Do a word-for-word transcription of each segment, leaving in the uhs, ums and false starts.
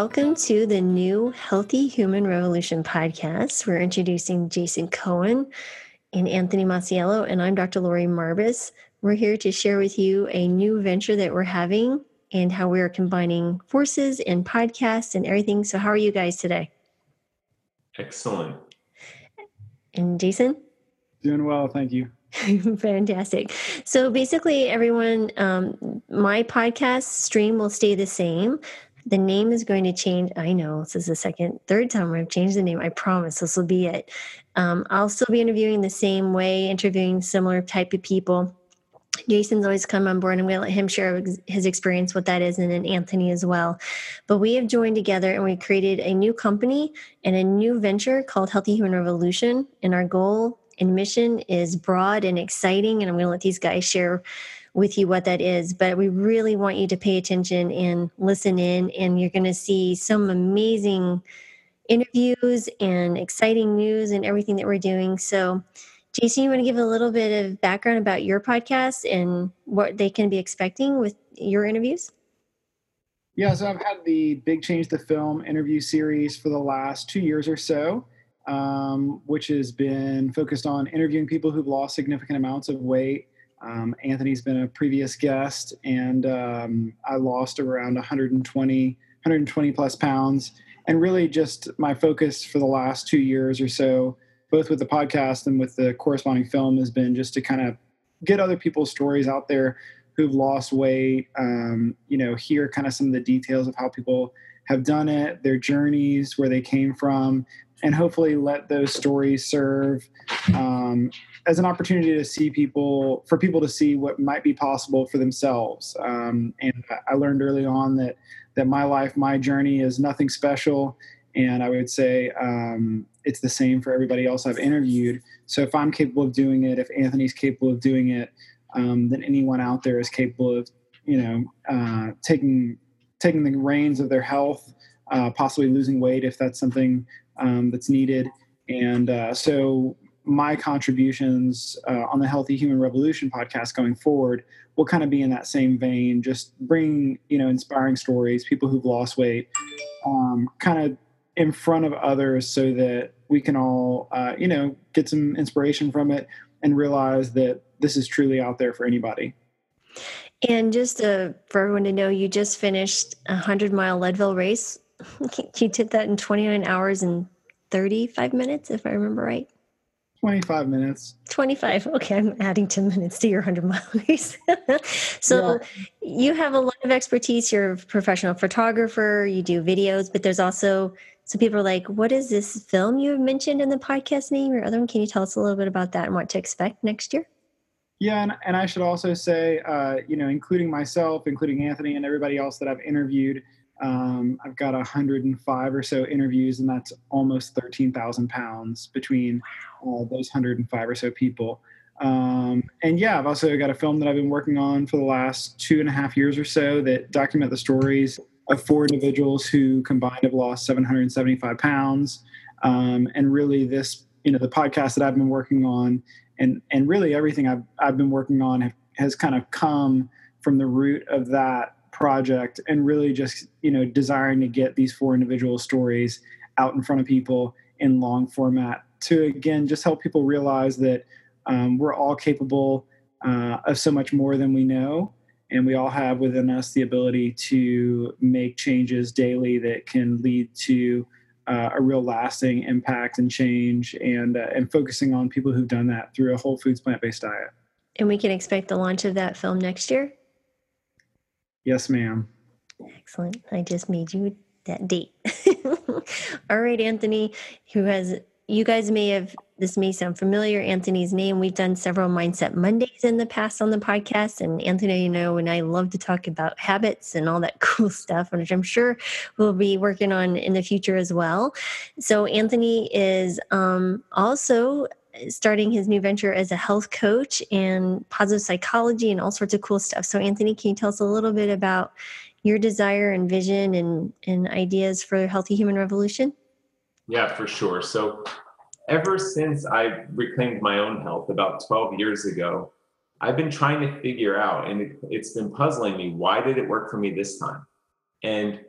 Welcome to the new Healthy Human Revolution podcast. We're introducing Jason Cohen and Anthony Maciello, and I'm Doctor Lori Marbus. We're here to share with you a new venture that we're having and how we're combining forces and podcasts and everything. So how are you guys today? Excellent. And Jason? Doing well, thank you. Fantastic. So basically, everyone, um, my podcast stream will stay the same. The name is going to change. I know this is the second, third time I've changed the name. I promise this will be it. Um, I'll still be interviewing the same way, interviewing similar type of people. Jason's always come on board. I'm going to let him share his experience, what that is, and then Anthony as well. But we have joined together and we created a new company and a new venture called Healthy Human Revolution. And our goal and mission is broad and exciting. And I'm going to let these guys share with you what that is, but we really want you to pay attention and listen in, and you're going to see some amazing interviews and exciting news and everything that we're doing. So Jason, you want to give a little bit of background about your podcast and what they can be expecting with your interviews? Yeah, so I've had the Big Change the Film interview series for the last two years or so, um, which has been focused on interviewing people who've lost significant amounts of weight. Um, Anthony's been a previous guest, and um, I lost around one hundred twenty, one hundred twenty plus pounds. And really just my focus for the last two years or so, both with the podcast and with the corresponding film, has been just to kind of get other people's stories out there who've lost weight, um, you know, hear kind of some of the details of how people have done it, their journeys, where they came from, and hopefully let those stories serve um, as an opportunity to see people, for people to see what might be possible for themselves. Um, and I learned early on that, that my life, my journey is nothing special. And I would say um, it's the same for everybody else I've interviewed. So if I'm capable of doing it, if Anthony's capable of doing it, um, then anyone out there is capable of, you know, uh, taking, taking the reins of their health, uh, possibly losing weight if that's something um, that's needed. And uh, so my contributions uh, on the Healthy Human Revolution podcast going forward will kind of be in that same vein, just bringing, you know, inspiring stories, people who've lost weight, um, kind of in front of others so that we can all, uh, you know, get some inspiration from it and realize that this is truly out there for anybody. And just uh, for everyone to know, you just finished a one hundred mile Leadville race. You did that in twenty-nine hours and thirty-five minutes, if I remember right. twenty-five minutes. twenty-five. Okay, I'm adding ten minutes to your one hundred miles. So yeah. You have a lot of expertise. You're a professional photographer. You do videos, but there's also, so people are like, what is this film you mentioned in the podcast name or other one? Can you tell us a little bit about that and what to expect next year? Yeah, and, and I should also say, uh, you know, including myself, including Anthony and everybody else that I've interviewed, um, I've got one hundred five or so interviews, and that's almost thirteen thousand pounds between all those one hundred five or so people. Um, and yeah, I've also got a film that I've been working on for the last two and a half years or so that document the stories of four individuals who combined have lost seven hundred seventy-five pounds. Um, and really this, you know, the podcast that I've been working on and, and really everything I've, I've been working on have, has kind of come from the root of that project and really just, you know, desiring to get these four individual stories out in front of people in long format to, again, just help people realize that um, we're all capable uh, of so much more than we know. And we all have within us the ability to make changes daily that can lead to Uh, a real lasting impact and change, and uh, and focusing on people who've done that through a whole foods plant-based diet. And we can expect the launch of that film next year? Yes, ma'am. Excellent. I just made you that date. All right, Anthony, who has, you guys may have, this may sound familiar, Anthony's name. We've done several Mindset Mondays in the past on the podcast. And Anthony, you know, and I love to talk about habits and all that cool stuff, which I'm sure we'll be working on in the future as well. So Anthony is um, also starting his new venture as a health coach and positive psychology and all sorts of cool stuff. So Anthony, can you tell us a little bit about your desire and vision and, and ideas for Healthy Human Revolution? Yeah, for sure. So ever since I reclaimed my own health about twelve years ago, I've been trying to figure out, and it, it's been puzzling me, why did it work for me this time? And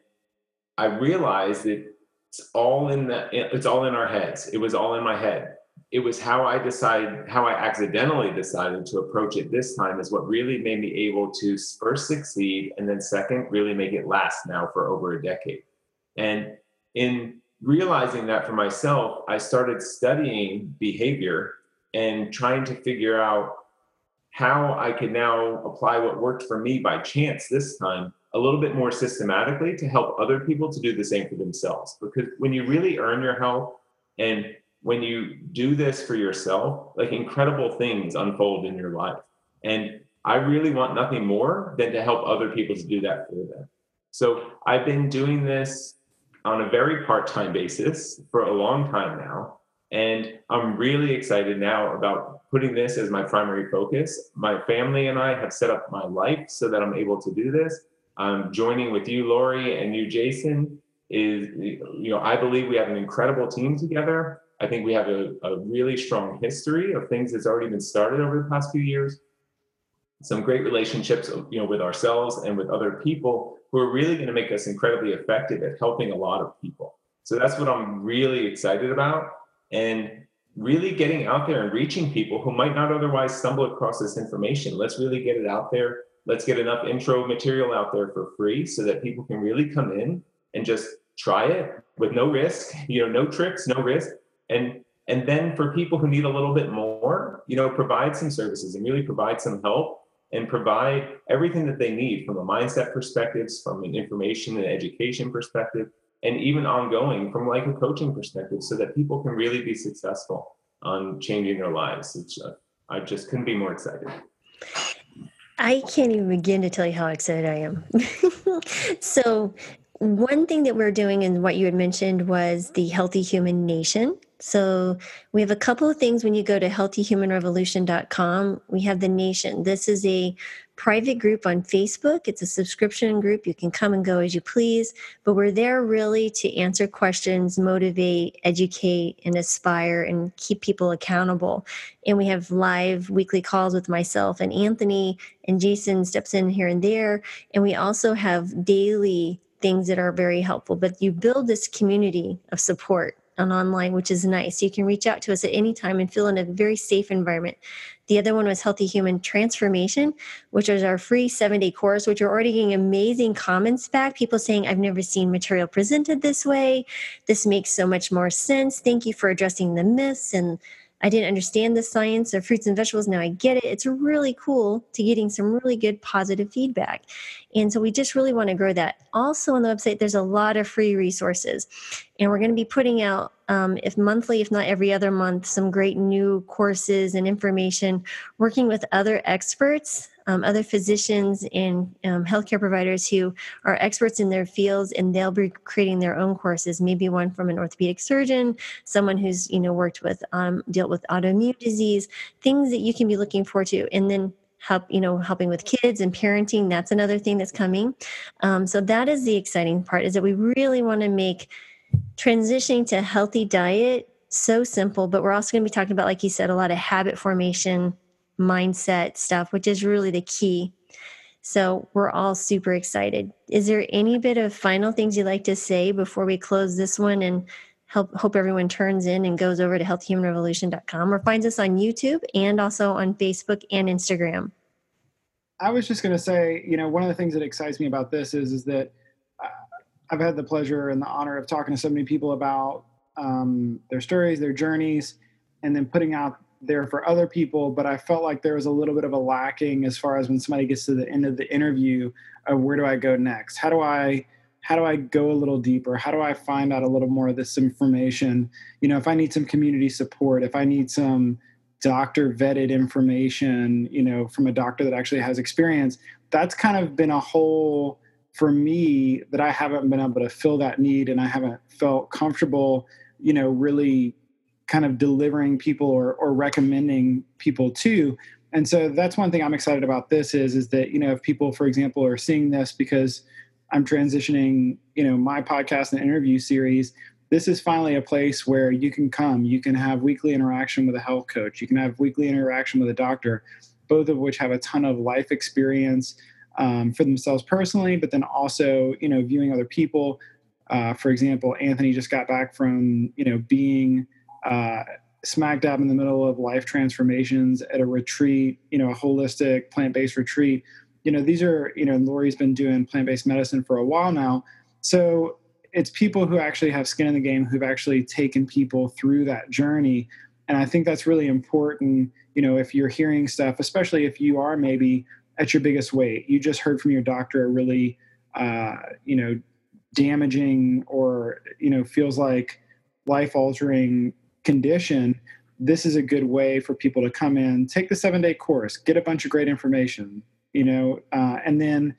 I realized that it's all in the, it's all in our heads. It was all in my head. It was how I decided, how I accidentally decided to approach it this time is what really made me able to first succeed, and then second, really make it last now for over a decade. And in realizing that for myself, I started studying behavior and trying to figure out how I could now apply what worked for me by chance this time a little bit more systematically to help other people to do the same for themselves. Because when you really earn your health and when you do this for yourself, like, incredible things unfold in your life. And I really want nothing more than to help other people to do that for them. So I've been doing this on a very part-time basis for a long time now. And I'm really excited now about putting this as my primary focus. My family and I have set up my life so that I'm able to do this. Um, joining with you, Lori, and you, Jason, is, you know, I believe we have an incredible team together. I think we have a, a really strong history of things that's already been started over the past few years. Some great relationships, you know, with ourselves and with other people who are really going to make us incredibly effective at helping a lot of people. So that's what I'm really excited about. And really getting out there and reaching people who might not otherwise stumble across this information. Let's really get it out there. Let's get enough intro material out there for free so that people can really come in and just try it with no risk, you know, no tricks, no risk. And and then for people who need a little bit more, you know, provide some services and really provide some help and provide everything that they need from a mindset perspective, from an information and education perspective, and even ongoing from like a coaching perspective, so that people can really be successful on changing their lives. It's, uh, I just couldn't be more excited. I can't even begin to tell you how excited I am. So one thing that we're doing, and what you had mentioned, was the Healthy Human Nation. So we have a couple of things. When you go to healthy human revolution dot com, we have the Nation. This is a private group on Facebook. It's a subscription group. You can come and go as you please, but we're there really to answer questions, motivate, educate, and inspire, and keep people accountable. And we have live weekly calls with myself and Anthony, and Jason steps in here and there. And we also have daily things that are very helpful, but you build this community of support on online, which is nice. You can reach out to us at any time and feel in a very safe environment. The other one was Healthy Human Transformation, which is our free seven-day course, which we're already getting amazing comments back. People saying, I've never seen material presented this way. This makes so much more sense. Thank you for addressing the myths. And I didn't understand the science of fruits and vegetables. Now I get it. It's really cool to getting some really good positive feedback. And so we just really want to grow that. Also on the website, there's a lot of free resources. And we're going to be putting out, um, if monthly, if not every other month, some great new courses and information, working with other experts, um, other physicians and um, healthcare providers who are experts in their fields, and they'll be creating their own courses. Maybe one from an orthopedic surgeon, someone who's, you know, worked with, um, dealt with autoimmune disease, things that you can be looking forward to. And then help, you know, helping with kids and parenting. That's another thing that's coming. Um, so that is the exciting part, is that we really want to make transitioning to a healthy diet so simple, but we're also going to be talking about, like you said, a lot of habit formation, mindset stuff, which is really the key. So we're all super excited. Is there any bit of final things you'd like to say before we close this one and help, hope everyone turns in and goes over to healthy human revolution dot com or finds us on YouTube and also on Facebook and Instagram? I was just going to say, you know, one of the things that excites me about this is, is that I've had the pleasure and the honor of talking to so many people about um, their stories, their journeys, and then putting out there for other people. But I felt like there was a little bit of a lacking as far as when somebody gets to the end of the interview of where do I go next? How do I, how do I go a little deeper? How do I find out a little more of this information? You know, if I need some community support, if I need some doctor vetted information, you know, from a doctor that actually has experience, that's kind of been a whole, for me, that I haven't been able to fill that need, and I haven't felt comfortable, you know, really kind of delivering people or, or recommending people to. And so that's one thing I'm excited about this is, is that, you know, if people, for example, are seeing this because I'm transitioning, you know, my podcast and interview series, this is finally a place where you can come, you can have weekly interaction with a health coach, you can have weekly interaction with a doctor, both of which have a ton of life experience, Um, for themselves personally, but then also, you know, viewing other people Uh, for example, Anthony just got back from, you know, being uh, smack dab in the middle of life transformations at a retreat, you know, a holistic plant-based retreat. You know, these are, you know, Lori's been doing plant-based medicine for a while now. So it's people who actually have skin in the game, who've actually taken people through that journey. And I think that's really important, you know, if you're hearing stuff, especially if you are maybe at your biggest weight, you just heard from your doctor a really, uh, you know, damaging or, you know, feels like life-altering condition. This is a good way for people to come in, take the seven-day course, get a bunch of great information, you know, uh, and then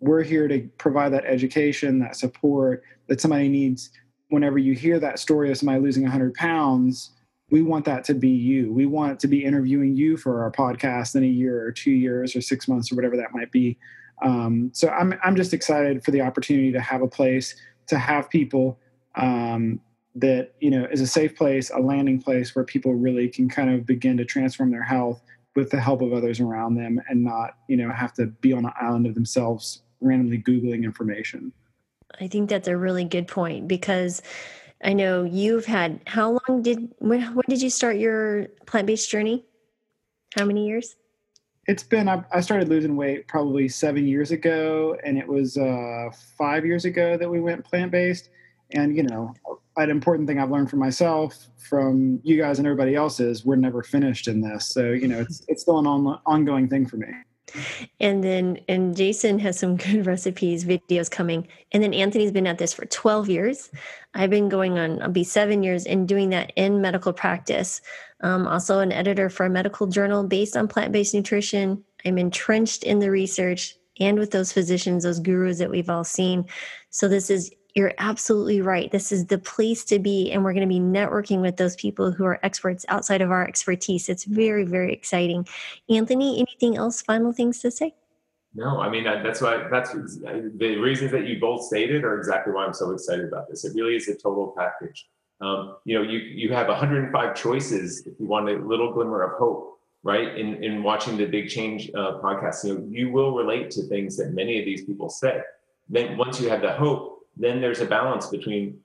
we're here to provide that education, that support that somebody needs. Whenever you hear that story of somebody losing one hundred pounds, we want that to be you. We want to be interviewing you for our podcast in a year or two years or six months or whatever that might be. Um, so I'm I'm just excited for the opportunity to have a place, to have people um, that, you know, is a safe place, a landing place where people really can kind of begin to transform their health with the help of others around them and not, you know, have to be on an island of themselves randomly Googling information. I think that's a really good point, because I know you've had, how long did, when, when did you start your plant-based journey? How many years? It's been, I, I started losing weight probably seven years ago, and it was uh, five years ago that we went plant-based. And, you know, an important thing I've learned from myself, from you guys and everybody else, is we're never finished in this. So, you know, it's it's still an on, ongoing thing for me. And then, and Jason has some good recipes, videos coming. And then Anthony's been at this for twelve years. I've been going on, I'll be seven years and doing that in medical practice. I'm also an editor for a medical journal based on plant-based nutrition. I'm entrenched in the research and with those physicians, those gurus that we've all seen. So this is, you're absolutely right. This is the place to be. And we're going to be networking with those people who are experts outside of our expertise. It's very, very exciting. Anthony, anything else, final things to say? No, I mean, that's why, that's the reasons that you both stated are exactly why I'm so excited about this. It really is a total package. Um, you know, you, you have one hundred five choices if you want a little glimmer of hope, right? In, in watching the Big Change uh, podcast, you know, you will relate to things that many of these people said. Then once you have the hope, then there's a balance between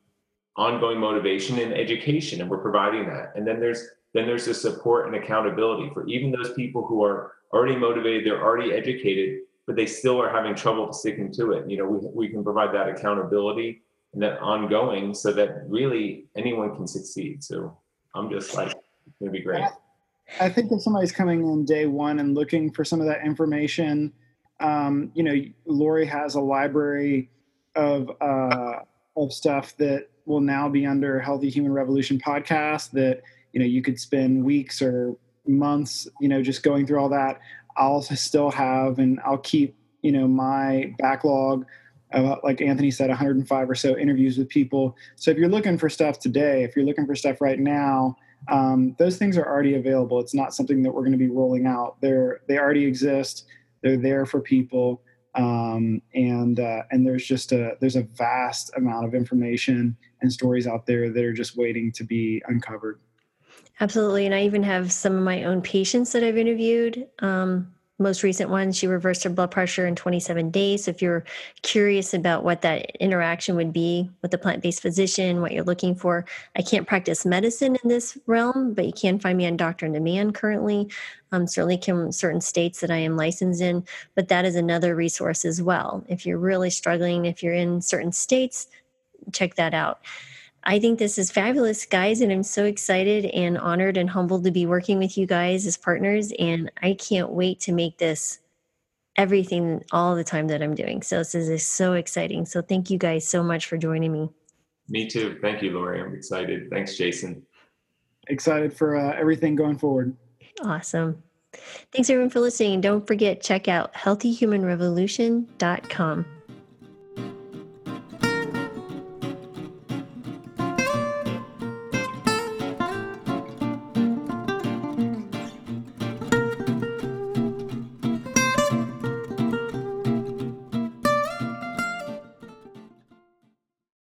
ongoing motivation and education, and we're providing that. And then there's then there's the support and accountability for even those people who are already motivated, they're already educated, but they still are having trouble sticking to it. You know, we we can provide that accountability and that ongoing, so that really anyone can succeed. So I'm just like, it's gonna be great. I think if somebody's coming in day one and looking for some of that information, um, you know, Lori has a library of uh, of stuff that will now be under Healthy Human Revolution podcast that, you know, you could spend weeks or months, you know, just going through all that. I'll still have, and I'll keep, you know, my backlog of, like Anthony said, one hundred five or so interviews with people. So if you're looking for stuff today, if you're looking for stuff right now, um, those things are already available. It's not something that we're going to be rolling out. They're, they already exist. They're there for people. Um, and, uh, and there's just a, there's a vast amount of information and stories out there that are just waiting to be uncovered. Absolutely. And I even have some of my own patients that I've interviewed. Um, most recent one, she reversed her blood pressure in twenty-seven days. So if you're curious about what that interaction would be with a plant-based physician, what you're looking for, I can't practice medicine in this realm, but you can find me on Doctor on Demand currently. Um, certainly can certain states that I am licensed in, but that is another resource as well. If you're really struggling, if you're in certain states, check that out. I think this is fabulous, guys, and I'm so excited and honored and humbled to be working with you guys as partners, and I can't wait to make this everything all the time that I'm doing. So this is so exciting. So thank you guys so much for joining me. Me too. Thank you, Lori. I'm excited. Thanks, Jason. Excited for uh, everything going forward. Awesome. Thanks, everyone, for listening. Don't forget, check out healthy human revolution dot com.